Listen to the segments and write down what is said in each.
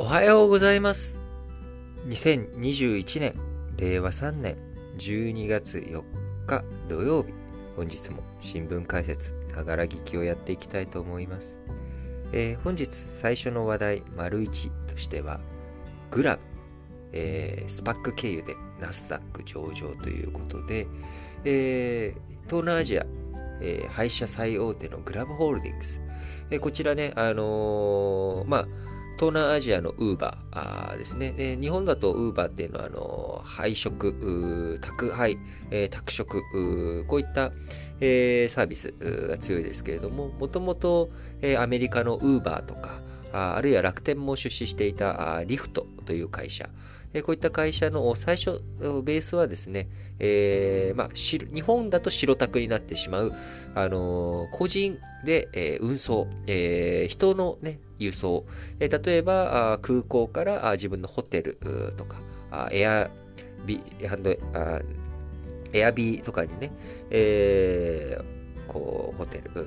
おはようございます。2021年令和3年12月4日土曜日、本日も新聞解説ながら聞きをやっていきたいと思います。本日最初の話題 ① としてはグラブ、スパック経由でナスダック上場ということで、東南アジア配車最大手のグラブホールディングス、こちらね、東南アジアのウーバーですね。日本だとウーバーっていうのは配食、宅配、宅食、こういったサービスが強いですけれども、もともとアメリカのウーバーとか、あるいは楽天も出資していたリフトという会社、こういった会社の最初ベースはですね、日本だと白タクになってしまう、個人で、運送、人の、ね、輸送、例えば空港から自分のホテルとかエアビーとかにね、ホテル取っ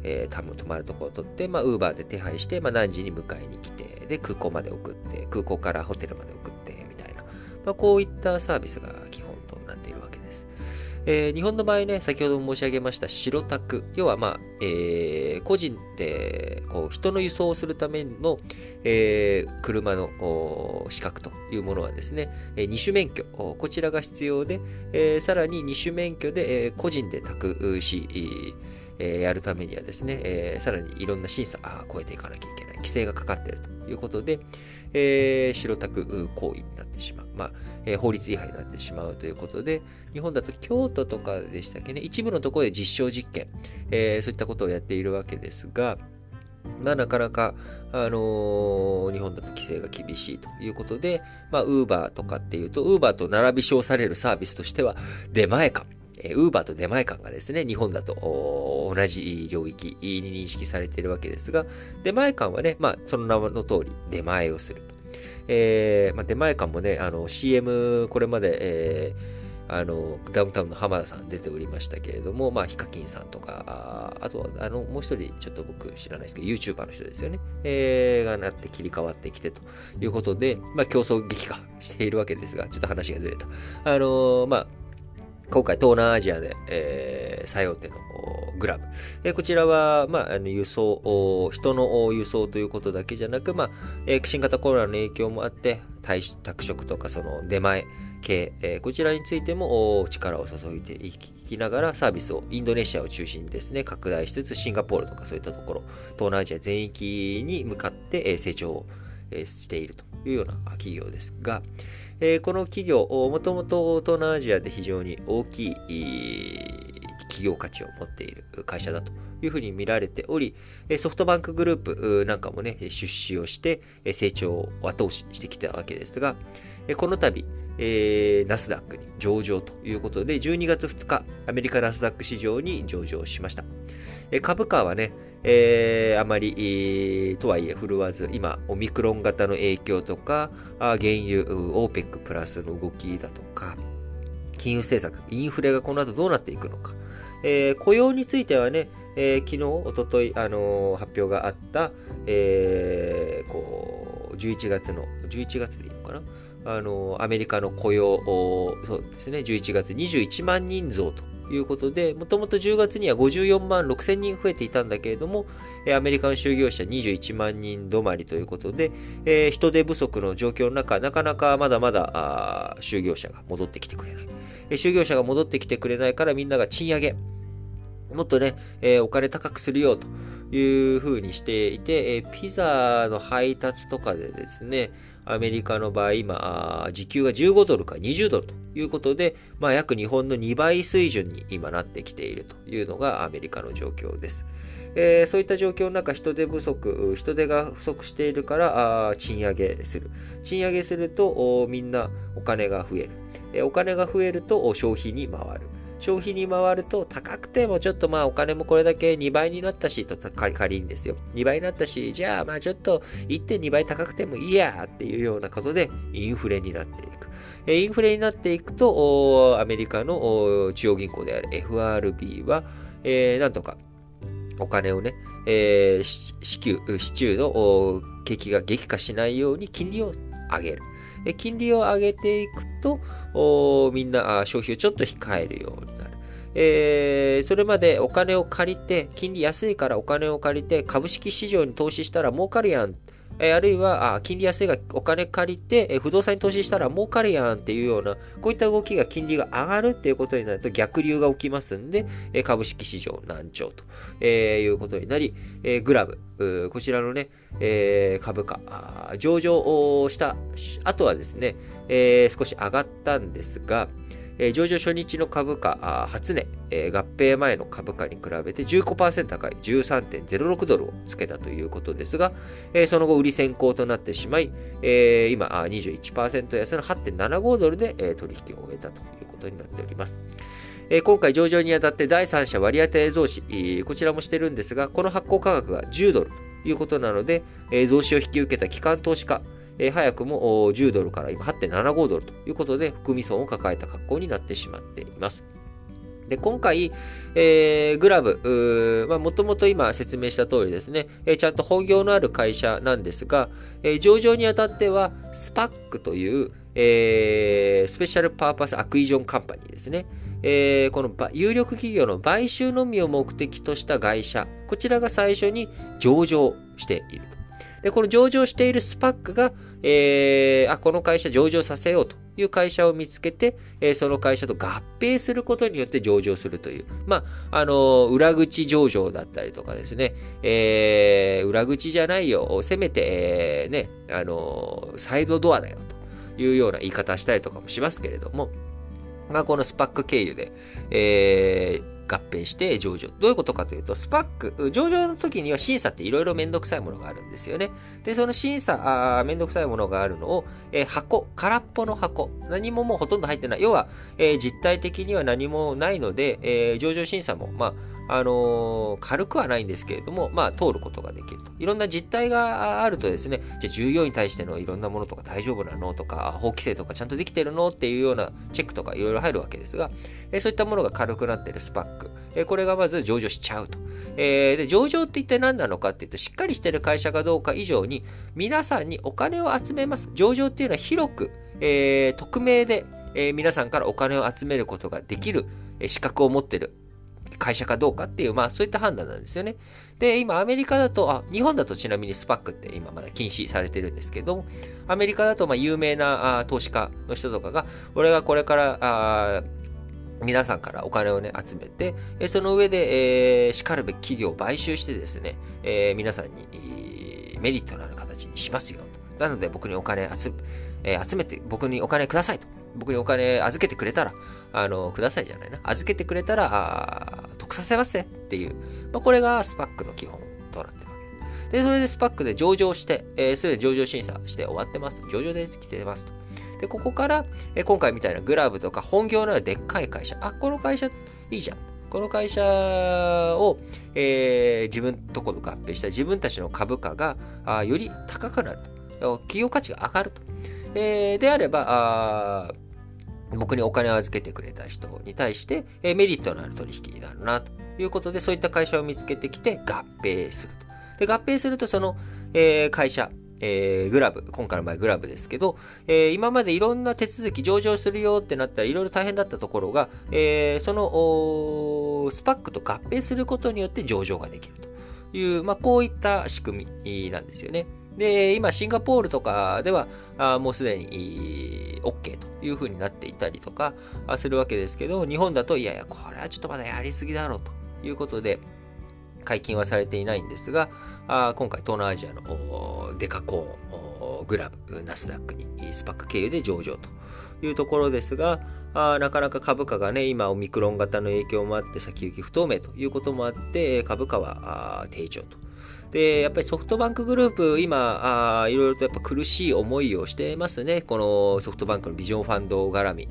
て、泊まるところを取って、ウーバーで手配して、何時に迎えに来て、で空港まで送って、空港からホテルまで送ってみたいな、こういったサービスが基本となっているわけです。日本の場合ね、先ほども申し上げました白タク、要は個人で人の輸送をするための、車の資格というものはですね、二種免許、こちらが必要で、さらに二種免許で、個人で宅し、やるためにはですね、さらにいろんな審査を越えていかなきゃいけない規制がかかっているということで、白タク行為になってしまう、法律違反になってしまうということで、日本だと京都とかでしたっけね、一部のところで実証実験、そういったことをやっているわけですが、なかなか、日本だと規制が厳しいということで、ウーバーとかっていうと、ウーバーと並び称されるサービスとしては出前館。ウーバーと出前館がですね、日本だと同じ領域に認識されているわけですが、出前館はね、その名の通り出前をすると。出前館もね、CM、これまで、ダウンタウンの浜田さん出ておりましたけれども、ヒカキンさんとか、あとはもう一人ちょっと僕知らないですけど YouTuber の人ですよね、がなって切り替わってきてということで、競争激化しているわけですが、ちょっと話がずれた。今回東南アジアで、最大手のグラブ、こちらは、輸送、人の輸送ということだけじゃなく、新型コロナの影響もあって宅食とかその出前系、こちらについても力を注いでいきながら、サービスをインドネシアを中心にですね拡大しつつ、シンガポールとかそういったところ、東南アジア全域に向かって成長をしているというような企業ですが、この企業、もともと東南アジアで非常に大きい企業価値を持っている会社だというふうに見られており、ソフトバンクグループなんかもね、出資をして成長を後押ししてきたわけですが、この度、ナスダックに上場ということで、12月2日、アメリカナスダック市場に上場しました。株価はね、あまり、とはいえ振るわず、今オミクロン型の影響とか、原油 OPEC プラスの動きだとか、金融政策、インフレがこの後どうなっていくのか、雇用についてはね、昨日おととい、発表があった、11月でいいのかな、アメリカの雇用、そうですね、11月21万人増ということで、もともと10月には54万6000人増えていたんだけれども、アメリカの就業者21万人止まりということで、人手不足の状況の中、なかなかまだまだ就業者が戻ってきてくれない、就業者が戻ってきてくれないから、みんなが賃上げ、もっとね、お金高くするよというふうにしていて、ピザの配達とかでですね、アメリカの場合、今、時給が15ドルから20ドルということで、約日本の2倍水準に今なってきているというのがアメリカの状況です。そういった状況の中、人手が不足しているから、賃上げする。賃上げすると、みんなお金が増える。お金が増えると、消費に回る。消費に回ると、高くてもちょっとお金もこれだけ2倍になったしと、仮にですよ、2倍になったし、じゃあちょっと 1.2 倍高くてもいいやっていうようなことでインフレになっていく。インフレになっていくと、アメリカの中央銀行である FRB は、なんとかお金をね、市中の景気が激化しないように金利を上げる。金利を上げていくと、みんな消費をちょっと控えるようになる。それまでお金を借りて、金利安いからお金を借りて株式市場に投資したら儲かるやん。あるいは、金利安いがお金借りて、不動産に投資したら儲かるやんっていうような、こういった動きが金利が上がるっていうことになると逆流が起きますんで、株式市場軟調と、いうことになり、グラブ、こちらのね、株価、上場した後はですね、少し上がったんですが、上場初日の株価、初値、合併前の株価に比べて 15% 高い 13.06 ドルをつけたということですが、その後売り先行となってしまい、今 21% 安の 8.75 ドルで取引を終えたということになっております。今回上場にあたって第三者割当増資、こちらもしてるんですが、この発行価格が10ドルということなので、増資を引き受けた機関投資家、早くも10ドルから今 8.75 ドルということで含み損を抱えた格好になってしまっています。で、今回、グラブ、もともと今説明した通りですね、ちゃんと本業のある会社なんですが、上場にあたってはスパックという、スペシャルパーパスアクイジョンカンパニーですね。この有力企業の買収のみを目的とした会社、こちらが最初に上場していると。で、この上場しているスパックが、この会社上場させようという会社を見つけて、その会社と合併することによって上場するという、裏口上場だったりとかですね、裏口じゃないよ、せめて、サイドドアだよというような言い方したりとかもしますけれども、このスパック経由で、合併して上場。どういうことかというと、スパック、上場の時には審査っていろいろめんどくさいものがあるんですよね。で、その審査、めんどくさいものがあるのを、箱、空っぽの箱、何ももうほとんど入ってない。要は、実体的には何もないので、上場審査も、軽くはないんですけれども、通ることができると。いろんな実態があるとですね、じゃあ従業員に対してのいろんなものとか大丈夫なのとか、法規制とかちゃんとできてるのっていうようなチェックとかいろいろ入るわけですが、そういったものが軽くなっているスパック。これがまず上場しちゃうと。で、上場って一体何なのかっていうと、しっかりしている会社かどうか以上に、皆さんにお金を集めます。上場っていうのは広く、匿名で、皆さんからお金を集めることができる、資格を持っている会社かどうかっていう、そういった判断なんですよね。で、今アメリカだと、日本だとちなみにスパックって今まだ禁止されてるんですけども、アメリカだと有名な投資家の人とかが、俺がこれから、皆さんからお金をね、集めて、その上で、しかるべき企業を買収してですね、皆さんにメリットのある形にしますよと。なので僕にお金集めて、僕にお金くださいと。僕にお金預けてくれたら、くださいじゃないな。預けてくれたら、得させますねっていう。これがスパックの基本となってるわけです。で、それでスパックで上場して、それで上場審査して終わってますと。上場できてますと。で、ここから、今回みたいなグラブとか本業のでっかい会社。この会社いいじゃん。この会社を、自分とこの合併した自分たちの株価がより高くなると。企業価値が上がると。であれば、僕にお金を預けてくれた人に対して、メリットのある取引になるな、ということで、そういった会社を見つけてきて、合併すると。で、合併すると、その、会社、グラブ、今回の場合グラブですけど、今までいろんな手続き、上場するよってなったらいろいろ大変だったところが、その、スパックと合併することによって上場ができるという、こういった仕組みなんですよね。で、今、シンガポールとかでは、もうすでに OK という風になっていたりとかするわけですけど、日本だと、いやいや、これはちょっとまだやりすぎだろうということで、解禁はされていないんですが、今回、東南アジアのデカコーン、グラブ、ナスダックにスパック経由で上場というところですが、なかなか株価がね、今、オミクロン型の影響もあって、先行き不透明ということもあって、株価は低調と。で、やっぱりソフトバンクグループ、今、いろいろとやっぱ苦しい思いをしてますね。このソフトバンクのビジョンファンド絡み。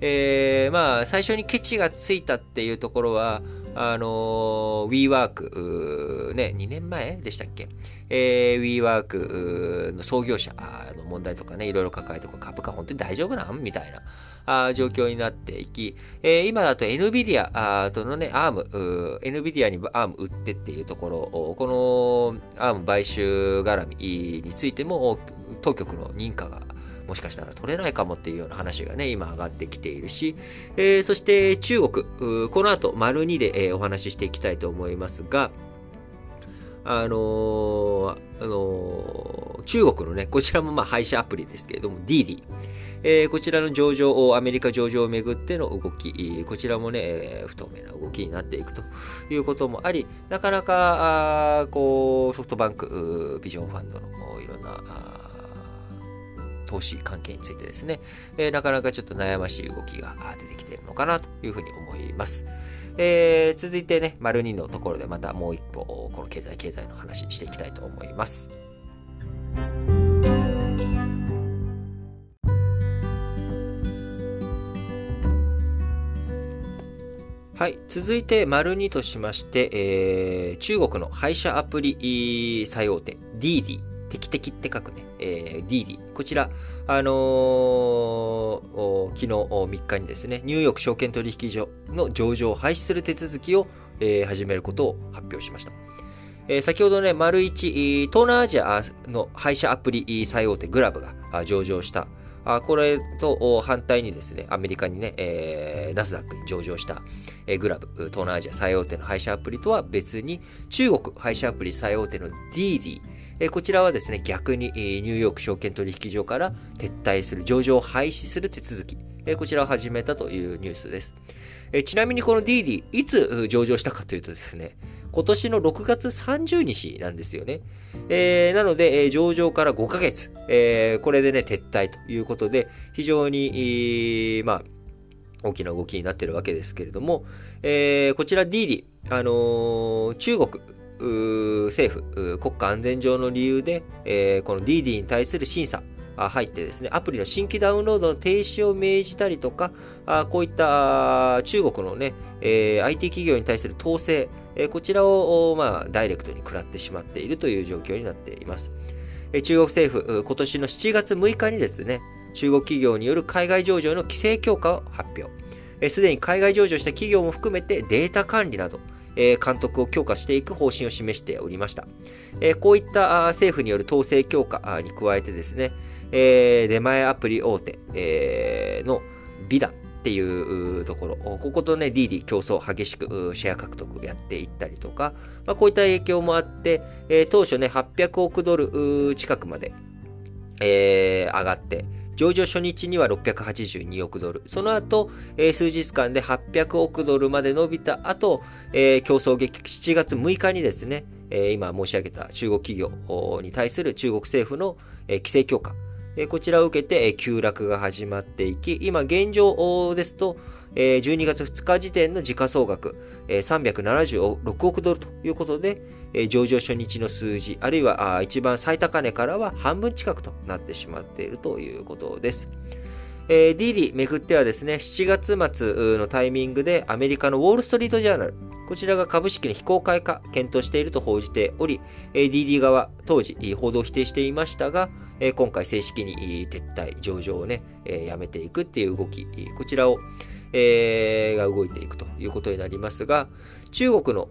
最初にケチがついたっていうところは、WeWork、ね、2年前でしたっけ、WeWork の創業者の問題とかね、いろいろ抱えて、これ株価本当に大丈夫なんみたいな状況になっていき、今だと Nvidia とのね、ARM、Nvidia に ARM 売ってっていうところ、この ARM 買収絡みについても、当局の認可がもしかしたら取れないかもっていうような話がね、今上がってきているし、そして中国、この後、丸2でお話ししていきたいと思いますが、中国のね、こちらもまあ配車アプリですけれども、DiDi。こちらの上場を、アメリカ上場をめぐっての動き、こちらもね、不透明な動きになっていくということもあり、なかなか、ソフトバンク、ビジョンファンドのいろんな、投資関係についてですね、なかなかちょっと悩ましい動きが出てきているのかなというふうに思います。続いてね、丸2のところでまたもう一歩、この経済の話していきたいと思います。はい、続いて丸2としまして、中国の配車アプリ最大手、DiDi、滴滴って書くね。DiDi、こちら、昨日3日にですね、ニューヨーク証券取引所の上場を廃止する手続きを、始めることを発表しました。先ほどね、丸1、東南アジアの配車アプリ最大手グラブが上場した。これと反対にですね、アメリカにね、ナスダックに上場した、グラブ、東南アジア最大手の配車アプリとは別に、中国配車アプリ最大手の DiDi、こちらはですね、逆にニューヨーク証券取引所から撤退する、上場を廃止する手続き、こちらを始めたというニュースです。ちなみにこの DiDi、いつ上場したかというとですね、今年の6月30日なんですよね。なので、上場から5ヶ月、これでね、撤退ということで、非常に、大きな動きになっているわけですけれども、こちら DiDi、中国、政府、国家安全上の理由で、この DiDi に対する審査入ってですね、アプリの新規ダウンロードの停止を命じたりとか、こういった中国のね、IT 企業に対する統制、こちらを、ダイレクトに食らってしまっているという状況になっています。中国政府、今年の7月6日にですね、中国企業による海外上場の規制強化を発表。すでに海外上場した企業も含めてデータ管理など、監督を強化していく方針を示しておりました。こういった政府による統制強化に加えてですね、出前アプリ大手のビダっていうところ、こことね、DiDi競争激しくシェア獲得やっていったりとか、こういった影響もあって、当初ね、800億ドル近くまで上がって、上場初日には682億ドル。その後、数日間で800億ドルまで伸びた後、競争激化、7月6日にですね、今申し上げた中国企業に対する中国政府の規制強化。こちらを受けて急落が始まっていき、今現状ですと、12月2日時点の時価総額376億ドルということで、上場初日の数字、あるいは一番最高値からは半分近くとなってしまっているということです。DiDiめぐってはですね、7月末のタイミングでアメリカのウォールストリートジャーナル、こちらが株式の非公開化検討していると報じており、DiDi 側当時報道を否定していましたが、今回正式に撤退、上場をね、やめていくっていう動き、こちらをが動いていくということになりますが、中国の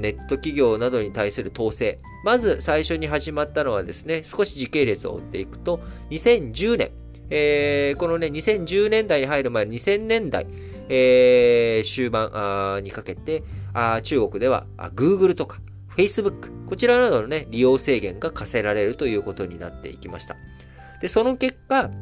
ネット企業などに対する統制、まず最初に始まったのはですね、少し時系列を追っていくと、2010年、このね、2010年代に入る前の2000年代、終盤にかけて、中国では Google とか Facebook、こちらなどのね、利用制限が課せられるということになっていきました。で、その結果、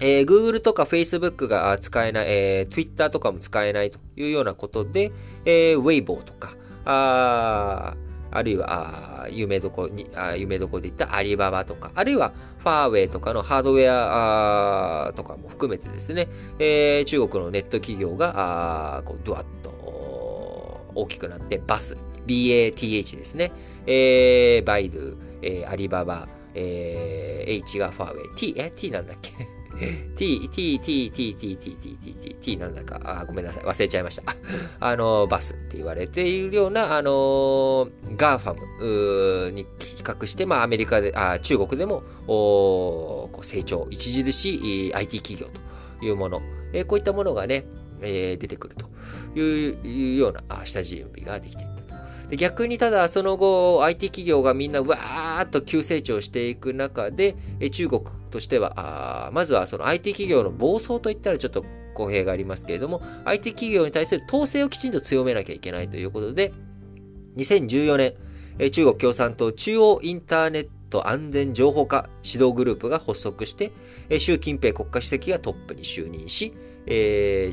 Google とか Facebook が使えない、Twitter とかも使えないというようなことで、Weibo とか、あるいは、有名どこで言ったアリババとか、あるいは、ファーウェイとかのハードウェアとかも含めてですね、中国のネット企業が、ドワッと大きくなって、バス、BATH ですね、バイドゥ、アリババ、H がファーウェイ、T なんだっけ t なんだか、ごめんなさい、忘れちゃいました。バスって言われているような、ガーファムに比較して、まあ、アメリカで、中国でも、成長、著しい IT 企業というもの、こういったものがね、出てくるというような下準備ができていった。で逆にただその後 IT 企業がみんなわーっと急成長していく中で中国としてはまずはその IT 企業の暴走といったらちょっと語弊がありますけれども IT 企業に対する統制をきちんと強めなきゃいけないということで2014年中国共産党中央インターネット安全情報化指導グループが発足して習近平国家主席がトップに就任し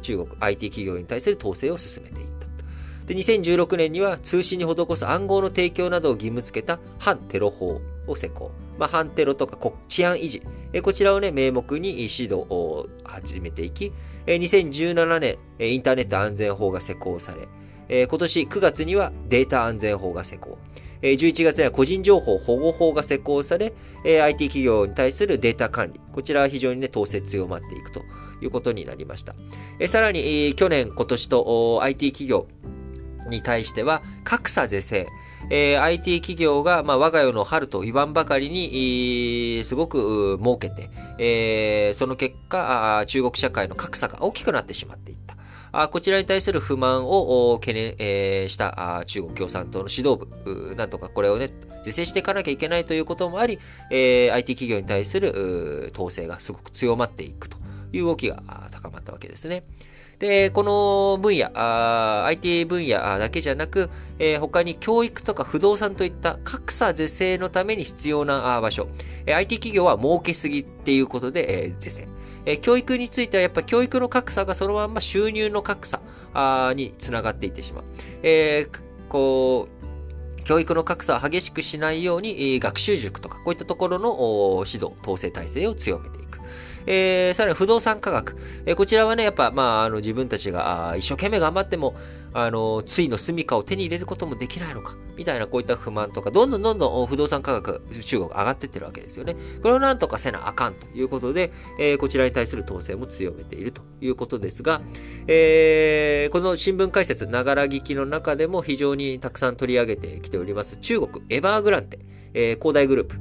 中国 IT 企業に対する統制を進めていった。で2016年には通信に施す暗号の提供などを義務付けた反テロ法を施行。まあ、反テロとか治安維持。こちらをね、名目に指導を始めていき、2017年、インターネット安全法が施行され、今年9月にはデータ安全法が施行。11月には個人情報保護法が施行され、IT 企業に対するデータ管理。こちらは非常にね、統制強まっていくということになりました。さらに、去年、今年と IT 企業、に対しては格差是正、IT 企業が、まあ、我が世の春と言わんばかりに、すごく儲けて、その結果中国社会の格差が大きくなってしまっていった。こちらに対する不満を懸念、した中国共産党の指導部、なんとかこれをね、是正していかなきゃいけないということもあり、IT 企業に対する統制がすごく強まっていくという動きが高まったわけですね。で、この分野、IT 分野だけじゃなく、他に教育とか不動産といった格差是正のために必要な場所。IT 企業は儲けすぎっていうことで、是正。教育についてはやっぱ教育の格差がそのまんま収入の格差につながっていってしまう。教育の格差を激しくしないように、学習塾とかこういったところの指導、統制体制を強めていく。さらに不動産価格。こちらはね、やっぱ、まあ、自分たちが一生懸命頑張っても、ついの住処を手に入れることもできないのか。みたいなこういった不満とか、どんどん不動産価格、中国上がってってるわけですよね。これをなんとかせなあかんということで、こちらに対する統制も強めているということですが、この新聞解説、ながら聞きの中でも非常にたくさん取り上げてきております。中国、エバーグランテ、恒大グループ。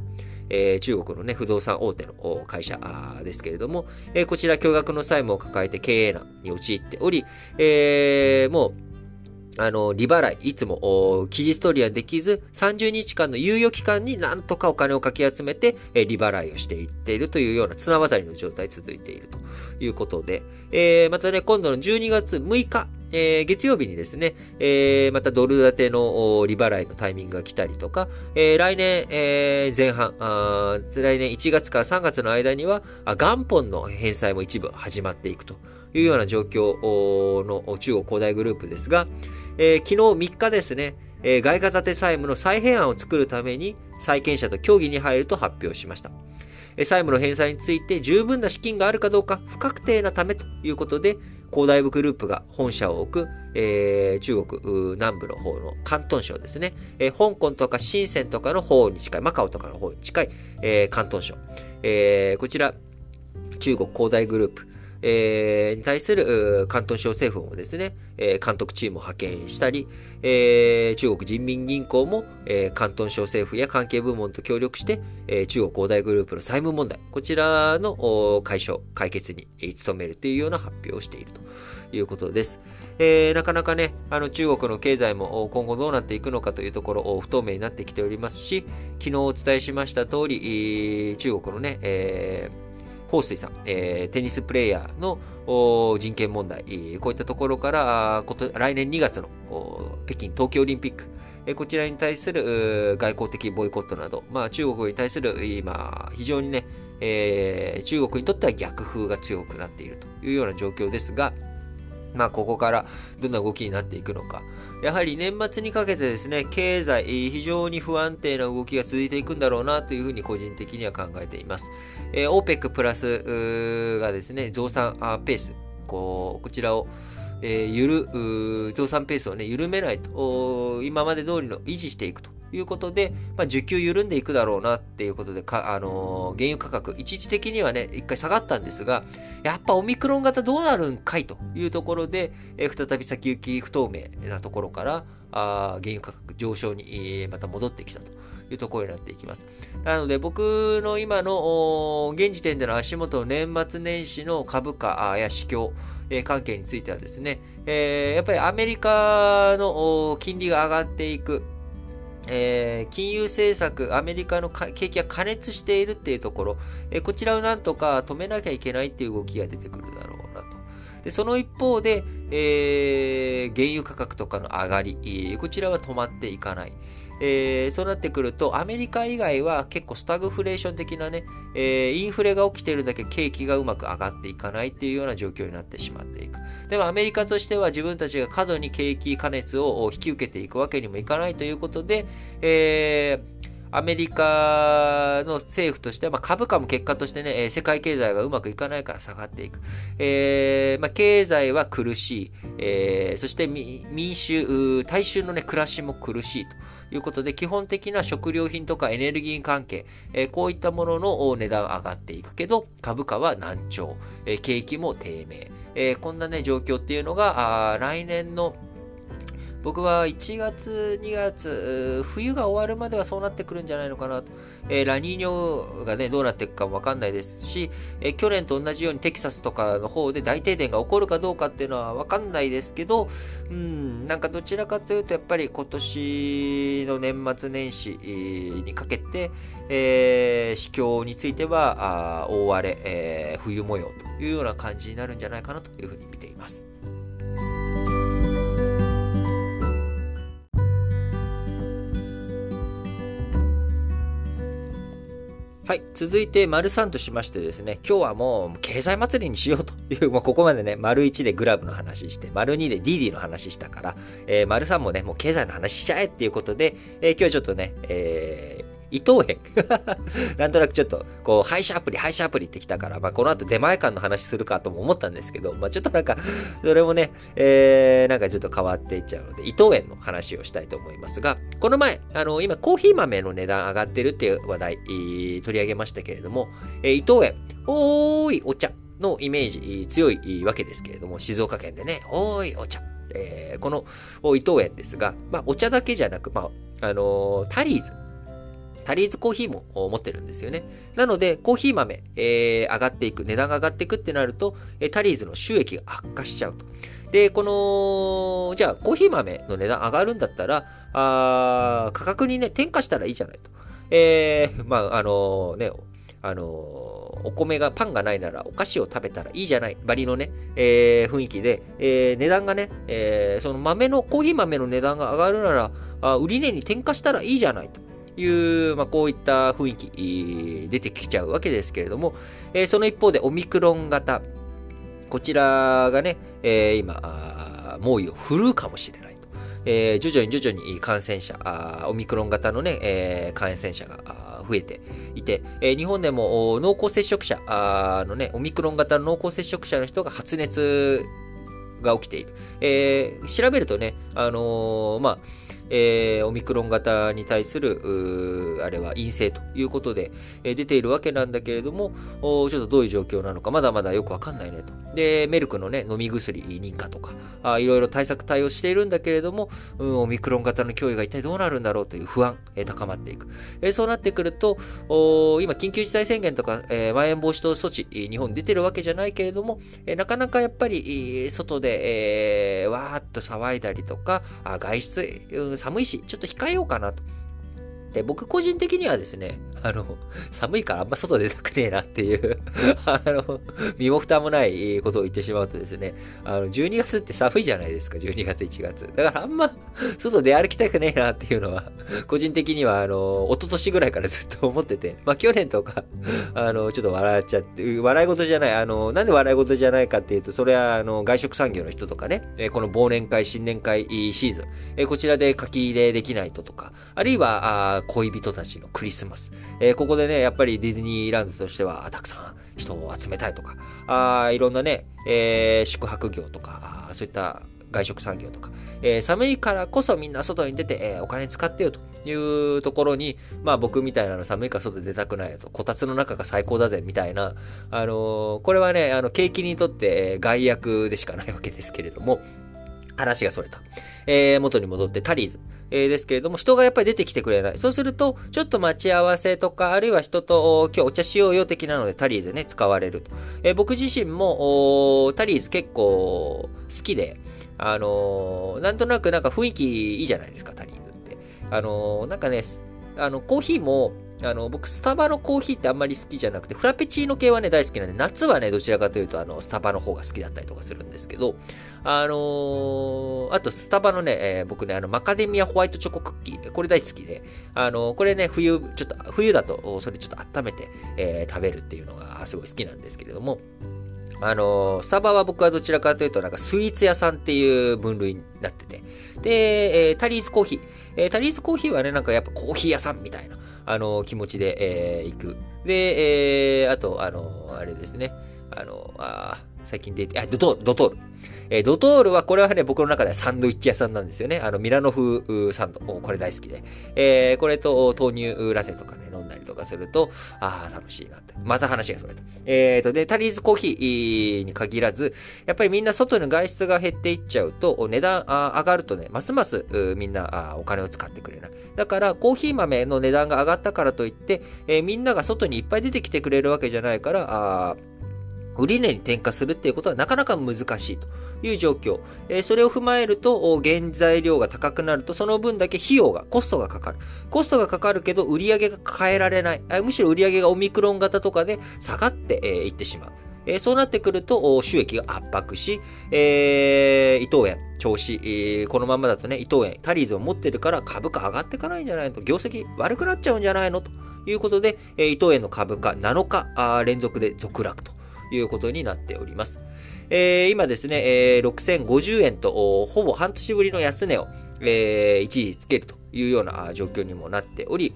中国のね、不動産大手の会社ですけれども、こちら巨額の債務を抱えて経営難に陥っており、もう、利払い、いつも、期日取りはできず、30日間の猶予期間になんとかお金をかき集めて、利払いをしていっているというような綱渡りの状態続いているということで、またね、今度の12月6日、月曜日にですね、またドル建ての利払いのタイミングが来たりとか、来年、前半、来年1月から3月の間には、元本の返済も一部始まっていくというような状況の中国恒大グループですが、昨日3日ですね、外貨建て債務の再編案を作るために債権者と協議に入ると発表しました。債務の返済について十分な資金があるかどうか不確定なためということで、恒大グループが本社を置く、中国南部の方の広東省ですね、香港とか深センとかの方に近い、マカオとかの方に近い、広東省、こちら中国恒大グループ、に対する広東省政府もですね、監督チームを派遣したり、中国人民銀行も、広東省政府や関係部門と協力して、中国恒大グループの債務問題、こちらの解消、解決に努めるというような発表をしているということです。なかなかね、中国の経済も今後どうなっていくのかというところ不透明になってきておりますし、昨日お伝えしました通り、中国のね、ホウ・スイさん、テニスプレイヤーの人権問題、こういったところから来年2月の北京冬季オリンピック、こちらに対する外交的ボイコットなど、まあ、中国に対する今非常にね、中国にとっては逆風が強くなっているというような状況ですが、まあ、ここからどんな動きになっていくのか。やはり年末にかけてですね、経済、非常に不安定な動きが続いていくんだろうなというふうに個人的には考えています。OPEC プラスがですね、増産ペース、こちらを、増産ペースをね、緩めないと、今まで通りの維持していくということで、まあ、需給緩んでいくだろうなっていうことで原油価格一時的にはね一回下がったんですが、やっぱオミクロン型どうなるんかいというところで、再び先行き不透明なところから原油価格上昇にまた戻ってきたというところになっていきます。なので僕の今の現時点での足元の年末年始の株価や市況関係についてはですね、やっぱりアメリカの金利が上がっていく、金融政策、アメリカの景気が過熱しているっていうところ、こちらをなんとか止めなきゃいけないっていう動きが出てくるだろうなと。で、その一方で、原油価格とかの上がり、こちらは止まっていかない。そうなってくるとアメリカ以外は結構スタグフレーション的なね、インフレが起きているだけ景気がうまく上がっていかないっていうような状況になってしまっていく。でもアメリカとしては自分たちが過度に景気過熱を引き受けていくわけにもいかないということで、アメリカの政府としては、まあ、株価も結果としてね、世界経済がうまくいかないから下がっていく。まあ、経済は苦しい。そして民衆、大衆のね、暮らしも苦しいということで、基本的な食料品とかエネルギー関係、こういったものの値段は上がっていくけど、株価は軟調。景気も低迷。こんなね、状況っていうのが、来年の僕は1月、2月、冬が終わるまではそうなってくるんじゃないのかなと。ラニーニョがね、どうなっていくかもわかんないですし、去年と同じようにテキサスとかの方で大停電が起こるかどうかっていうのはわかんないですけど、なんかどちらかというとやっぱり今年の年末年始にかけて、市況については大荒れ、冬模様というような感じになるんじゃないかなというふうに見ています。はい。続いて、丸3としましてですね、今日はもう経済祭りにしようという、もうここまでね、丸1でグラブの話して、丸2でDiDiの話したから、丸3もね、もう経済の話しちゃえっていうことで、今日はちょっとね、伊藤編なんとなくちょっとこう配車アプリってきたから、まあ、この後出前館の話するかとも思ったんですけど、まあ、ちょっとなんかそれもね、なんかちょっと変わっていっちゃうので伊藤園の話をしたいと思いますが、この前今コーヒー豆の値段上がってるっていう話題取り上げましたけれども、伊藤園お茶のイメージ強いわけですけれども、静岡県でねお茶、この伊藤園ですが、まあ、お茶だけじゃなく、まあタリーズコーヒーも持ってるんですよね。なので、コーヒー豆、上がっていく、値段が上がっていくってなると、タリーズの収益が悪化しちゃうと。で、じゃあ、コーヒー豆の値段上がるんだったら、価格にね、転嫁したらいいじゃないと。お米が、パンがないならお菓子を食べたらいいじゃない、バリのね、雰囲気で、値段がね、そのコーヒー豆の値段が上がるなら、売値に転嫁したらいいじゃないと。こういった雰囲気出てきちゃうわけですけれども、その一方でオミクロン型、こちらがね、今猛威を振るうかもしれないと、徐々に感染者、オミクロン型のね、感染者が増えていて、日本でも濃厚接触者のね、オミクロン型の濃厚接触者の人が発熱が起きている。調べるとね、オミクロン型に対するあれは陰性ということで、出ているわけなんだけれども、ちょっとどういう状況なのかまだまだよくわかんないねと。で、メルクのね、飲み薬認可とか、いろいろ対応しているんだけれども、オミクロン型の脅威が一体どうなるんだろうという不安、高まっていく。そうなってくると、今緊急事態宣言とか、まん延防止等措置、日本出てるわけじゃないけれども、なかなかやっぱり外でわーっと騒いだりとか、外出、寒いし、ちょっと控えようかなと。で、僕個人的にはですね、寒いからあんま外出たくねえなっていう、身も蓋もないことを言ってしまうとですね、12月って寒いじゃないですか、12月、1月。だからあんま外出歩きたくねえなっていうのは、個人的には、一昨年ぐらいからずっと思ってて、まあ去年とか、ちょっと笑っちゃって、笑い事じゃない、なんで笑い事じゃないかっていうと、それは、外食産業の人とかね、この忘年会、新年会シーズン、こちらで書き入れできないとか、あるいは、恋人たちのクリスマス、ここでねやっぱりディズニーランドとしてはたくさん人を集めたいとか、いろんなね、宿泊業とかそういった外食産業とか、寒いからこそみんな外に出て、お金使ってよというところに、まあ僕みたいなの寒いから外出たくないよと、こたつの中が最高だぜみたいな、これはね、景気にとって害悪でしかないわけですけれども、話がそれた。元に戻ってタリーズ。ですけれども、人がやっぱり出てきてくれない。そうすると、ちょっと待ち合わせとか、あるいは人と今日お茶しようよ的なのでタリーズね、使われると。僕自身も、タリーズ結構好きで、なんとなくなんか雰囲気いいじゃないですか、タリーズって。なんかね、コーヒーも、僕、スタバのコーヒーってあんまり好きじゃなくて、フラペチーノ系はね、大好きなんで、夏はね、どちらかというと、スタバの方が好きだったりとかするんですけど、あと、スタバのね、僕ね、マカデミアホワイトチョコクッキー、これ大好きで、これね、冬だと、それちょっと温めて、食べるっていうのが、すごい好きなんですけれども、スタバは僕はどちらかというと、なんかスイーツ屋さんっていう分類になってて、で、タリーズコーヒーはね、なんかやっぱコーヒー屋さんみたいな、気持ちで、行く。で、あと、あれですね。最近出て、ドトール。ドトールは、これはね、僕の中ではサンドイッチ屋さんなんですよね。ミラノ風サンド。これ大好きで。これと豆乳ラテとかね、飲んだりとかすると、ああ、楽しいなって。また話がそれた。で、タリーズコーヒーに限らず、やっぱりみんな外の外出が減っていっちゃうと、値段上がるとね、ますますみんなお金を使ってくれない。だから、コーヒー豆の値段が上がったからといって、みんなが外にいっぱい出てきてくれるわけじゃないから、売値に転嫁するっていうことはなかなか難しいという状況。それを踏まえると、原材料が高くなると、その分だけコストがかかる。コストがかかるけど、売り上げが変えられない。むしろ売り上げがオミクロン型とかで下がっていってしまう。そうなってくると、収益が圧迫し、伊藤園、調子、このままだとね、伊藤園、タリーズを持ってるから株価上がっていかないんじゃないのと、業績悪くなっちゃうんじゃないのということで、伊藤園の株価7日連続で続落と。いうことになっております。今ですね、6050円とほぼ半年ぶりの安値を、一時つけるというような状況にもなっており、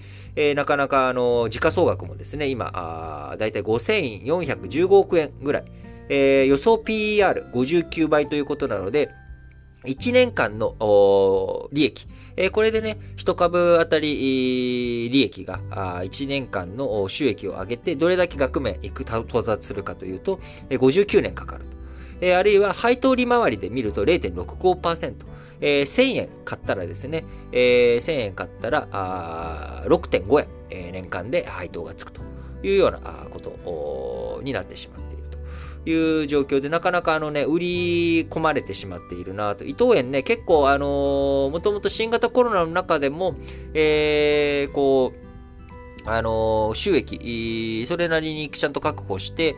なかなか時価総額もですね、今だいたい5415億円ぐらい、予想 PER59 倍ということなので、1年間の利益、これでね、1株あたり利益が1年間の収益を上げて、どれだけ額面到達するかというと、59年かかると。あるいは配当利回りで見ると 0.65%。1000円買ったらですね、1000円買ったら 6.5 円、年間で配当がつくというようなことになってしまっている。いう状況で、なかなか売り込まれてしまっているなと。伊藤園ね、結構もともと新型コロナの中でも、収益、それなりにちゃんと確保して、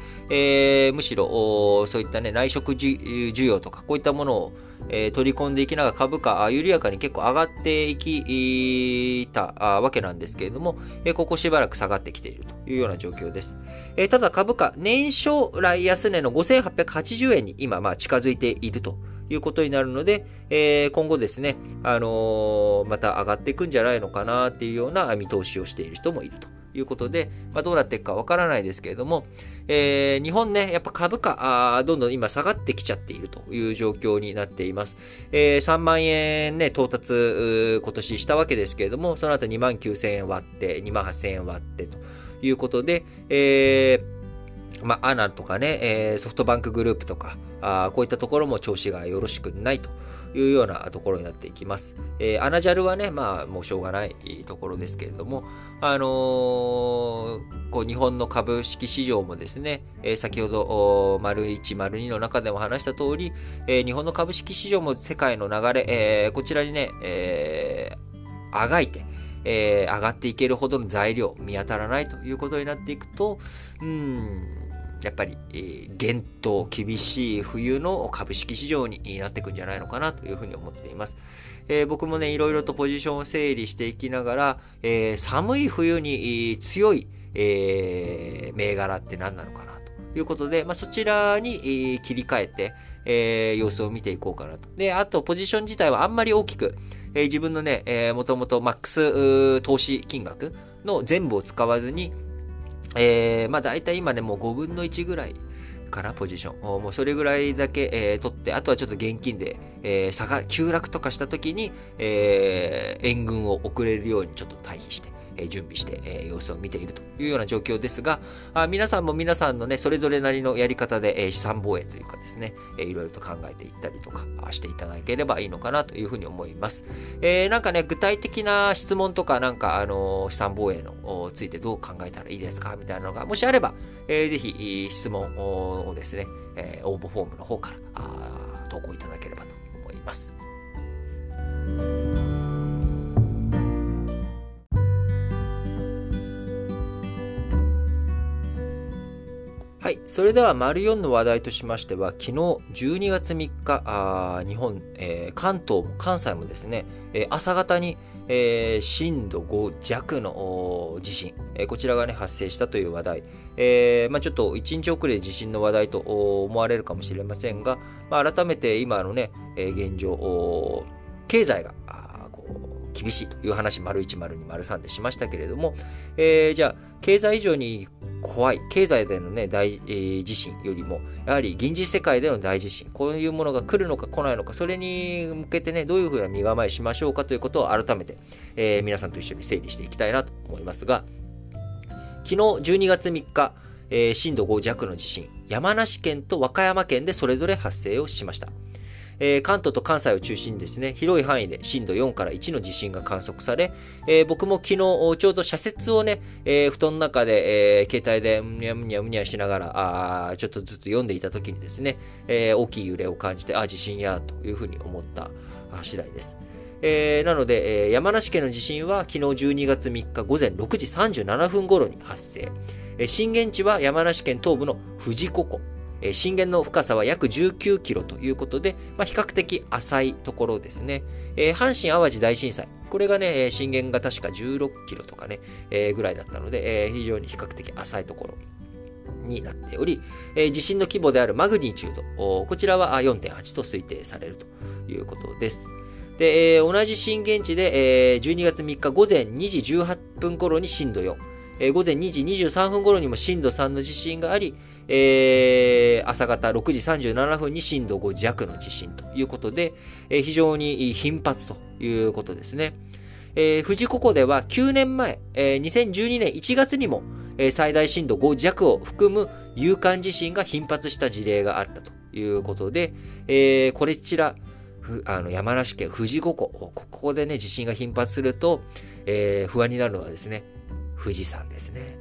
むしろ、そういったね、内食需要とか、こういったものを取り込んでいきながら株価、緩やかに結構上がっていきたわけなんですけれども、ここしばらく下がってきているというような状況です。ただ株価、年初来安値の5880円に今、近づいているということになるので、今後ですね、また上がっていくんじゃないのかなっていうような見通しをしている人もいると。いうことで、どうなっていくかわからないですけれども、日本ね、やっぱ株価、どんどん今下がってきちゃっているという状況になっています。3万円ね、到達、今年したわけですけれども、その後2万9000円割って、2万8000円割ってということで、アナとかね、ソフトバンクグループとか、こういったところも調子がよろしくないというようなところになっていきます。アナジャルはね、もうしょうがないところですけれども、こう日本の株式市場もですね、先ほど、01、02の中でも話した通り、日本の株式市場も世界の流れ、こちらにね、あがいて、上がっていけるほどの材料、見当たらないということになっていくと、やっぱり、厳冬厳しい冬の株式市場になっていくんじゃないのかなというふうに思っています。僕もね、いろいろとポジションを整理していきながら、寒い冬に強い、銘柄って何なのかなということで、そちらに切り替えて、様子を見ていこうかなと。で、あとポジション自体はあんまり大きく、自分のね、もともとマックス投資金額の全部を使わずに、だいたい今ね、もう5分の1ぐらいからポジションもうそれぐらいだけ、取って、あとはちょっと現金で、差が急落とかした時に、援軍を送れるようにちょっと退避して、準備して、様子を見ているというような状況ですが、皆さんも皆さんのね、それぞれなりのやり方で、資産防衛というかですね、いろいろと考えていったりとかしていただければいいのかなというふうに思います。なんかね、具体的な質問とか、なんか、資産防衛のついてどう考えたらいいですかみたいなのが、もしあれば、ぜひ質問をですね、応募フォームの方から投稿いただければと思います。はい、それでは ④ の話題としましては、昨日12月3日、日本、関東も関西もですね、朝方に、震度5弱の地震、こちらがね発生したという話題、ちょっと1日遅れで地震の話題と思われるかもしれませんが、改めて今のね、現状、経済が厳しいという話、①、②、③でしましたけれども、じゃあ経済以上に怖い、経済でのね、地震よりも、やはり現実世界での大地震、こういうものが来るのか来ないのか、それに向けてね、どういうふうな身構えしましょうかということを改めて、皆さんと一緒に整理していきたいなと思いますが、昨日12月3日、震度5弱の地震、山梨県と和歌山県でそれぞれ発生をしました。関東と関西を中心にですね、広い範囲で震度4から1の地震が観測され、僕も昨日ちょうど社説をね、布団の中で、携帯でむにゃむにゃむにゃしながらちょっとずつ読んでいた時にですね、大きい揺れを感じて、地震やというふうに思った次第です。なので、山梨県の地震は昨日12月3日午前6時37分頃に発生。震源地は山梨県東部の富士五湖。震源の深さは約19キロということで、比較的浅いところですね。阪神淡路大震災。これがね、震源が確か16キロとかね、ぐらいだったので、非常に比較的浅いところになっており、地震の規模であるマグニチュード。こちらは 4.8 と推定されるということです。で、同じ震源地で、12月3日午前2時18分頃に震度4。午前2時23分頃にも震度3の地震があり、朝方6時37分に震度5弱の地震ということで、非常に頻発ということですね。富士五湖では9年前、2012年1月にも、最大震度5弱を含む有感地震が頻発した事例があったということで、こちら、山梨県富士五湖、ここでね、地震が頻発すると、不安になるのはですね、富士山ですね。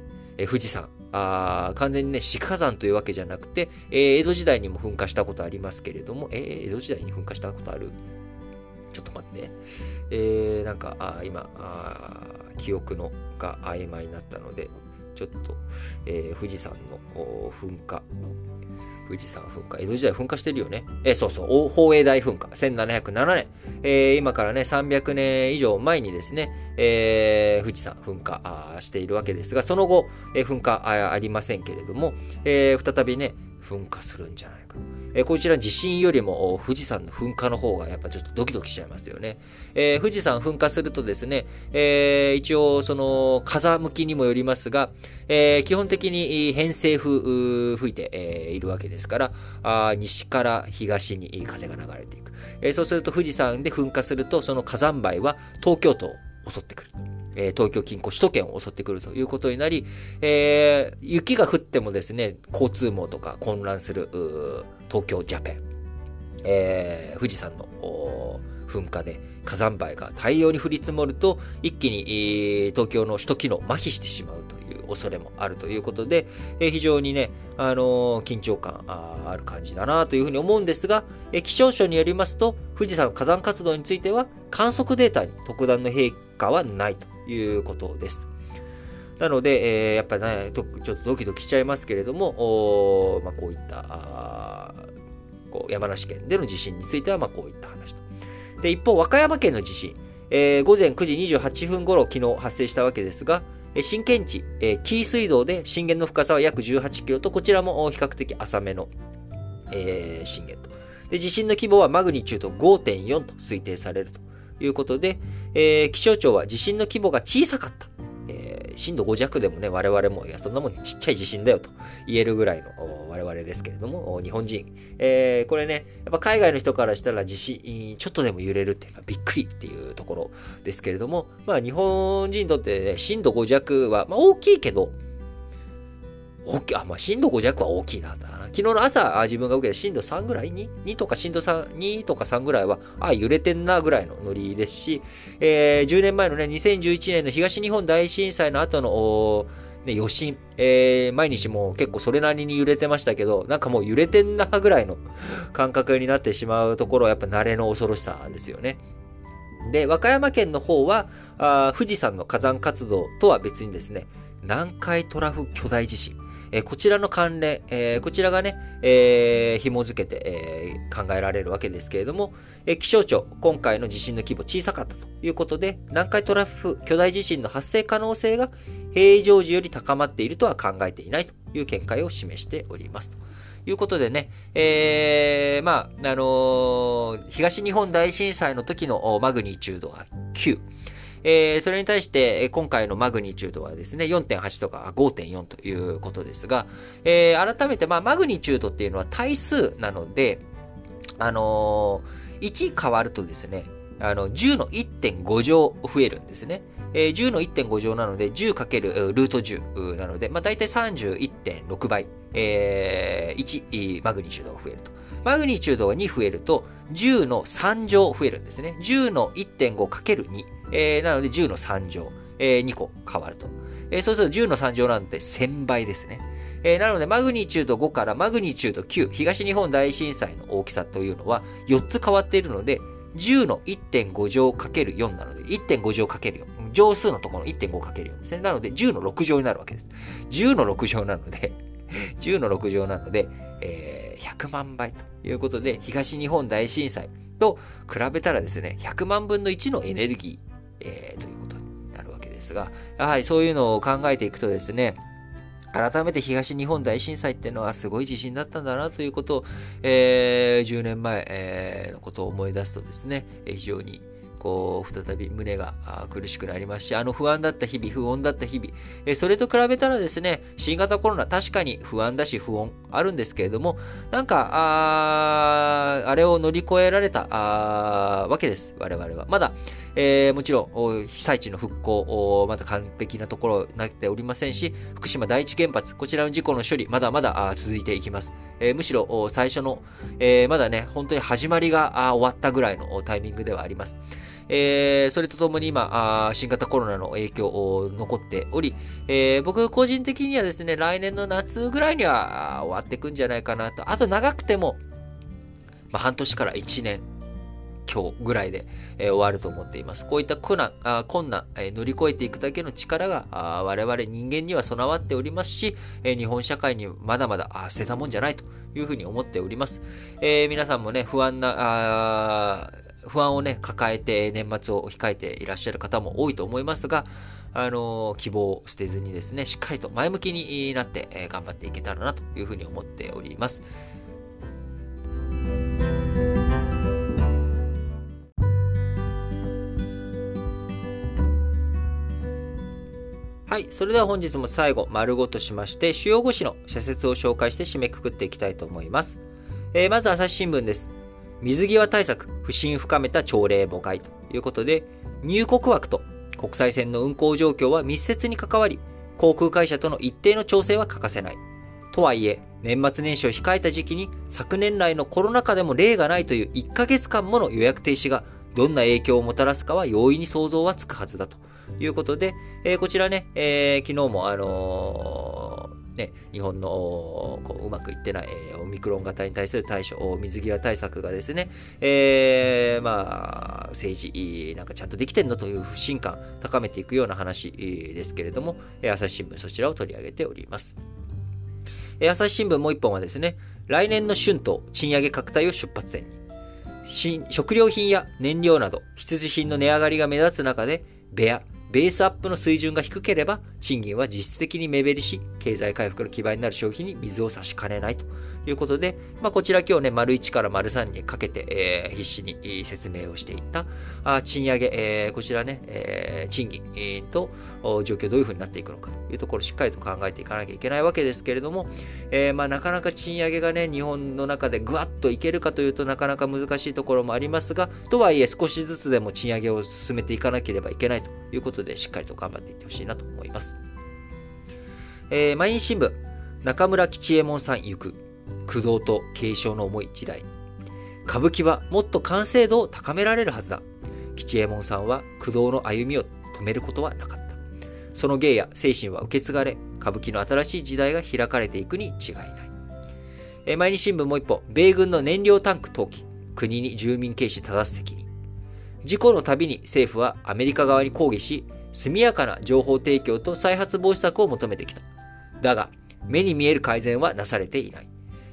富士山。完全にね、死火山というわけじゃなくて、江戸時代にも噴火したことありますけれども、江戸時代に噴火したことある？ちょっと待って。なんか、今、記憶のが曖昧になったので、ちょっと、富士山の噴火。富士山噴火。江戸時代噴火してるよね。そうそう。宝永大噴火。1707年。今からね、300年以上前にですね、富士山噴火しているわけですが、その後、噴火ありませんけれども、再びね、噴火するんじゃないかと。こちら地震よりも富士山の噴火の方がやっぱちょっとドキドキしちゃいますよね。富士山噴火するとですね、一応その風向きにもよりますが、基本的に偏西風吹いて、いるわけですから、西から東に風が流れていく。そうすると富士山で噴火するとその火山灰は東京都を襲ってくる。東京近郊、首都圏を襲ってくるということになり、雪が降ってもですね、交通網とか混乱する東京ジャペン、富士山の噴火で火山灰が大量に降り積もると、一気に、東京の首都機能を麻痺してしまうという恐れもあるということで、非常にね、緊張感ある感じだなというふうに思うんですが、気象庁によりますと、富士山の火山活動については観測データに特段の変化はないということです。なので、やっぱりね、ちょっとドキドキしちゃいますけれども、こういった山梨県での地震についてはこういった話と。で、一方、和歌山県の地震、午前9時28分頃、昨日発生したわけですが、震源地、紀伊水道で震源の深さは約18キロと、こちらも比較的浅めの、震源と。で、地震の規模はマグニチュード 5.4 と推定されるということで、気象庁は地震の規模が小さかった、震度5弱でもね、我々も、いや、そんなもんちっちゃい地震だよと言えるぐらいの我々ですけれども、日本人。これね、やっぱ海外の人からしたら地震、ちょっとでも揺れるっていうのはびっくりっていうところですけれども、まあ日本人にとって、ね、震度5弱は、まあ大きいけど、まあ、震度5弱は大きいな。昨日の朝、自分が受けた震度3ぐらい 2 とか震度3、2とか3ぐらいは、揺れてんなぐらいのノリですし、10年前のね、2011年の東日本大震災の後の、ね、余震、毎日も結構それなりに揺れてましたけど、なんかもう揺れてんなぐらいの感覚になってしまうところは、やっぱ慣れの恐ろしさですよね。で、和歌山県の方は、富士山の火山活動とは別にですね、南海トラフ巨大地震。こちらの関連、こちらがね、紐づけて、考えられるわけですけれども、気象庁、今回の地震の規模小さかったということで、南海トラフ巨大地震の発生可能性が平常時より高まっているとは考えていないという見解を示しておりますということでね、まあ、東日本大震災の時のマグニチュードが9。それに対して、今回のマグニチュードはですね、4.8 とか 5.4 ということですが、改めて、まあ、マグニチュードっていうのは対数なので、1変わるとですね、10の 1.5 乗増えるんですね。10の 1.5 乗なので、10× ルート10なので、まあ、だいたい 31.6 倍、1マグニチュードが増えると。マグニチュードが2増えると、10の3乗増えるんですね。10の 1.5×2。なので10の3乗、2個変わると。そうすると10の3乗なんて1000倍ですね。なのでマグニチュード5からマグニチュード9、東日本大震災の大きさというのは4つ変わっているので、10の 1.5 乗 ×4 なので 1.5 乗 ×4。乗数のところの 1.5 ×4 ですね。なので10の6乗になるわけです。10の6乗なので、10の6乗なので、100万倍ということで、東日本大震災と比べたらですね、100万分の1のエネルギー、ということになるわけですが、やはりそういうのを考えていくとですね、改めて東日本大震災っていうのはすごい地震だったんだなということを、10年前、のことを思い出すとですね、非常にこう再び胸が苦しくなりますし、不安だった日々、不穏だった日々、それと比べたらですね、新型コロナ確かに不安だし不穏あるんですけれども、なんかあれを乗り越えられたわけです。我々はまだ、もちろん被災地の復興まだ完璧なところになっておりませんし、福島第一原発、こちらの事故の処理まだまだ続いていきます。むしろ最初の、まだね、本当に始まりが終わったぐらいのタイミングではあります。それとともに今、新型コロナの影響を残っており、僕個人的にはですね、来年の夏ぐらいには終わっていくんじゃないかなと。あと長くても、まあ、半年から1年強ぐらいで、終わると思っています。こういった困難、乗り越えていくだけの力が我々人間には備わっておりますし、日本社会にまだまだ捨てたもんじゃないというふうに思っております。皆さんもね、不安をね、抱えて年末を控えていらっしゃる方も多いと思いますが、希望を捨てずにですね、しっかりと前向きになって、頑張っていけたらなというふうに思っております。はい。それでは本日も最後、丸ごとしまして、主要5紙の社説を紹介して締めくくっていきたいと思います。まず、朝日新聞です。水際対策、不信深めた朝令暮改ということで、入国枠と国際線の運航状況は密接に関わり、航空会社との一定の調整は欠かせない。とはいえ、年末年始を控えた時期に昨年来のコロナ禍でも例がないという1ヶ月間もの予約停止がどんな影響をもたらすかは容易に想像はつくはずだということで、こちらね、昨日も日本のこううまくいってないオミクロン型に対する対処、水際対策がですね、まあ、政治、なんかちゃんとできてんのという不信感高めていくような話ですけれども、朝日新聞そちらを取り上げております。朝日新聞もう一本はですね、来年の春闘、賃上げ拡大を出発点に、食料品や燃料など必需品の値上がりが目立つ中で、ベア、ベースアップの水準が低ければ賃金は実質的に目減りし、経済回復の基盤になる消費に水を差しかねないということで、こちら今日ね、丸1から丸3にかけて、必死に説明をしていった賃上げ、こちらね、賃金、と状況どういうふうになっていくのかというところをしっかりと考えていかなきゃいけないわけですけれども、なかなか賃上げがね、日本の中でぐわっといけるかというとなかなか難しいところもありますが、とはいえ少しずつでも賃上げを進めていかなければいけないということで、しっかりと頑張っていってほしいなと思います。毎日新聞、中村吉右衛門さん行く、苦労と継承の重い時代。歌舞伎はもっと完成度を高められるはずだ。吉右衛門さんは苦労の歩みを止めることはなかった。その芸や精神は受け継がれ、歌舞伎の新しい時代が開かれていくに違いない。毎日新聞もう一歩、米軍の燃料タンク投棄、国に住民軽視正す責任。事故のたびに政府はアメリカ側に抗議し、速やかな情報提供と再発防止策を求めてきた。だが、目に見える改善はなされていない。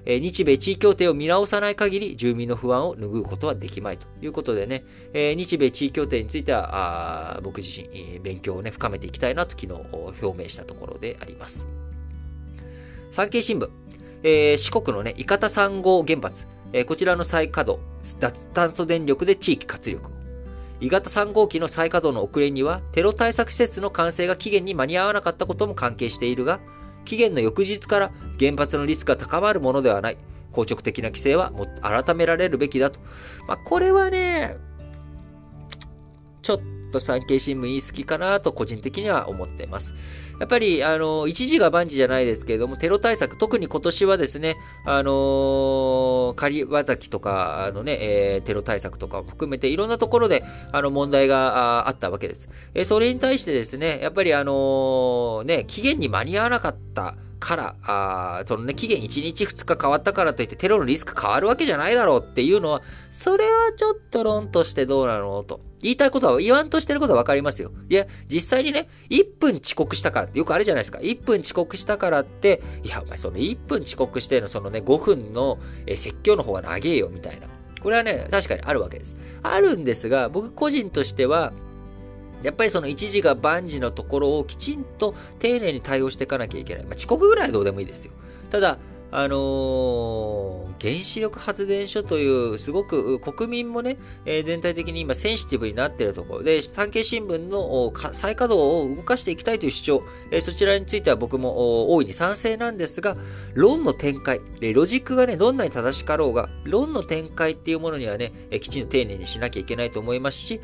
日米地位協定を見直さない限り、住民の不安を拭うことはできまいということでね、日米地位協定については、僕自身、勉強をね、深めていきたいなと昨日表明したところであります。産経新聞、四国のね、伊方3号原発、こちらの再稼働、脱炭素電力で地域活力を。伊方3号機の再稼働の遅れには、テロ対策施設の完成が期限に間に合わなかったことも関係しているが、期限の翌日から原発のリスクが高まるものではない。硬直的な規制はも改められるべきだと。これはね、ちょっと産経新聞言い過ぎかなと個人的には思っています。やっぱり、一時が万事じゃないですけれども、テロ対策、特に今年はですね、狩場崎とかのね、テロ対策とかを含めて、いろんなところで、問題があったわけです。それに対してですね、やっぱり期限に間に合わなかったから、そのね、期限1日2日変わったからといって、テロのリスク変わるわけじゃないだろうっていうのは、それはちょっと論としてどうなのと。言いたいことは、言わんとしてることはわかりますよ。いや、実際にね、1分遅刻したからって、よくあれじゃないですか。1分遅刻したからって、いや、お前その1分遅刻してのそのね、5分の説教の方が長えよ、みたいな。これはね、確かにあるわけです。あるんですが、僕個人としては、やっぱりその一時が万事のところをきちんと丁寧に対応していかなきゃいけない。遅刻ぐらいはどうでもいいですよ。ただ、原子力発電所という、すごく国民もね、全体的に今センシティブになっているところで、産経新聞の再稼働を動かしていきたいという主張、そちらについては僕も大いに賛成なんですが、論の展開、ロジックがね、どんなに正しかろうが、論の展開っていうものにはね、きちんと丁寧にしなきゃいけないと思いますし、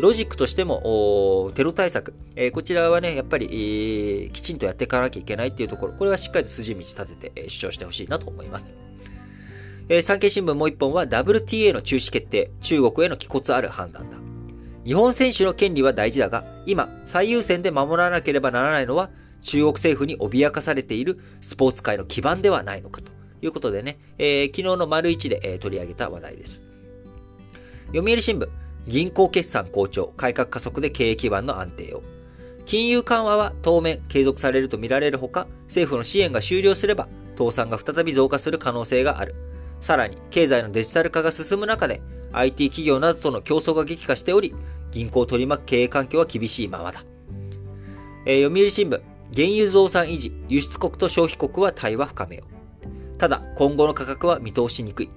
ロジックとしても、テロ対策、こちらはね、やっぱり、きちんとやっていかなきゃいけないっていうところ、これはしっかりと筋道立てて主張してほしいなと思います。産経新聞もう一本は WTA の中止決定、中国への気骨ある判断だ。日本選手の権利は大事だが、今最優先で守らなければならないのは中国政府に脅かされているスポーツ界の基盤ではないのかということでね、昨日の丸1で、取り上げた話題です。読売新聞、銀行決算好調、改革加速で経営基盤の安定を。金融緩和は当面継続されると見られるほか、政府の支援が終了すれば倒産が再び増加する可能性がある。さらに、経済のデジタル化が進む中で、IT 企業などとの競争が激化しており、銀行を取り巻く経営環境は厳しいままだ。読売新聞、原油増産維持、輸出国と消費国は対話深めよう。ただ、今後の価格は見通しにくい。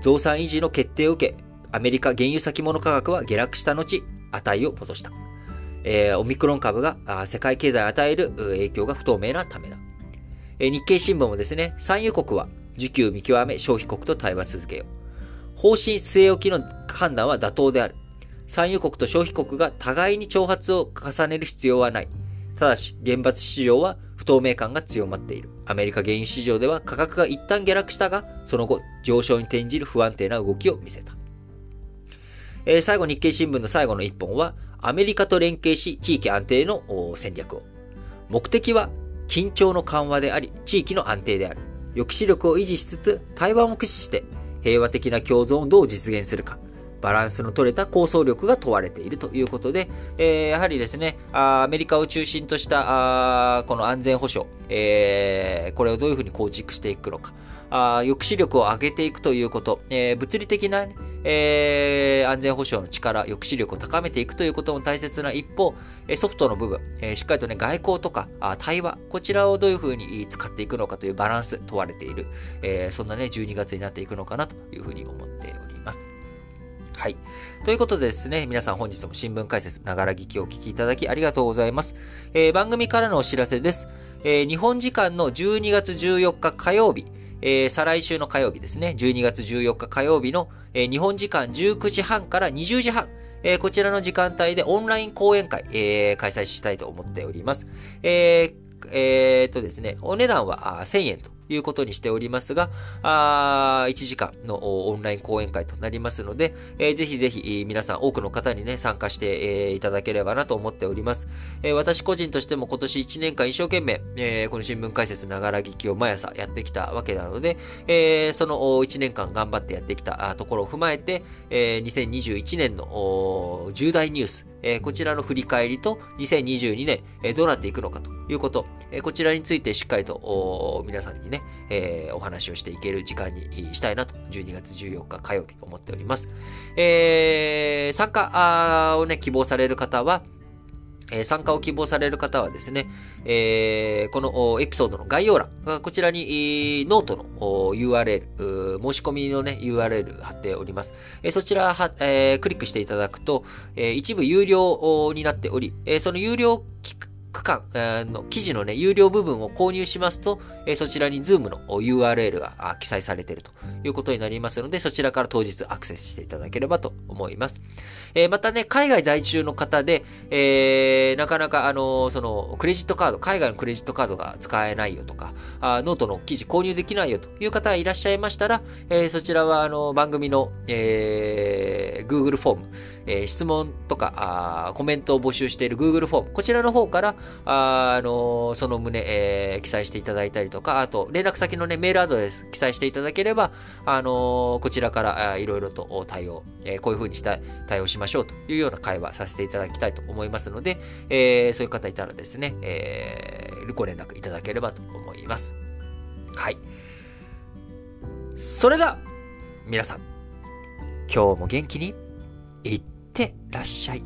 増産維持の決定を受け、アメリカ原油先物価格は下落した後、値を戻した。オミクロン株が世界経済に与える影響が不透明なためだ。日経新聞もですね、産油国は需給見極め消費国と対話続けよう。方針据え置きの判断は妥当である。産油国と消費国が互いに挑発を重ねる必要はない。ただし、原発市場は不透明感が強まっている。アメリカ原油市場では価格が一旦下落したが、その後上昇に転じる不安定な動きを見せた。最後、日経新聞の最後の一本は、アメリカと連携し地域安定の戦略を。目的は緊張の緩和であり、地域の安定である。抑止力を維持しつつ、対話も駆使して、平和的な共存をどう実現するか、バランスの取れた構想力が問われているということで、やはりですね、アメリカを中心としたこの安全保障、これをどういうふうに構築していくのか、抑止力を上げていくということ、物理的な、安全保障の力、抑止力を高めていくということも大切な一方、ソフトの部分、しっかりとね、外交とか対話、こちらをどういうふうに使っていくのかというバランス問われている、そんなね、12月になっていくのかなというふうに思っております。はい。ということでですね、皆さん本日も新聞解説、ながら聞きをお聞きいただきありがとうございます。番組からのお知らせです。日本時間の12月14日火曜日、再来週の火曜日ですね、12月14日火曜日の、日本時間19時半から20時半、こちらの時間帯でオンライン講演会、開催したいと思っております。ですね、お値段は1000円ということにしておりますが、1時間のオンライン講演会となりますので、ぜひぜひ皆さん多くの方にね、参加していただければなと思っております。私個人としても今年1年間一生懸命、この新聞解説ながら聞きを毎朝やってきたわけなので、その1年間頑張ってやってきたところを踏まえて、2021年の重大ニュース、こちらの振り返りと2022年、どうなっていくのかということ、こちらについてしっかりと皆さんにね、お話をしていける時間にしたいなと12月14日火曜日思っております。参加をね、希望される方は、参加を希望される方はですね、このエピソードの概要欄、こちらにノートの URL、申し込みのね、URL 貼っております。そちらは、クリックしていただくと、一部有料になっており、その有料区間の記事のね、有料部分を購入しますと、そちらに Zoom の URL が記載されているということになりますので、そちらから当日アクセスしていただければと思います。またね、海外在住の方で、なかなかそのクレジットカード、海外のクレジットカードが使えないよとか、ノートの記事購入できないよという方がいらっしゃいましたら、そちらは番組の、Google フォーム、質問とかコメントを募集している Google フォーム、こちらの方からその旨、記載していただいたりとか、あと、連絡先のね、メールアドレス記載していただければ、こちらからいろいろと対応、こういう風にした対応しましょうというような会話させていただきたいと思いますので、そういう方いたらですね、ご連絡いただければと思います。はい。それでは、皆さん、今日も元気にいってらっしゃい。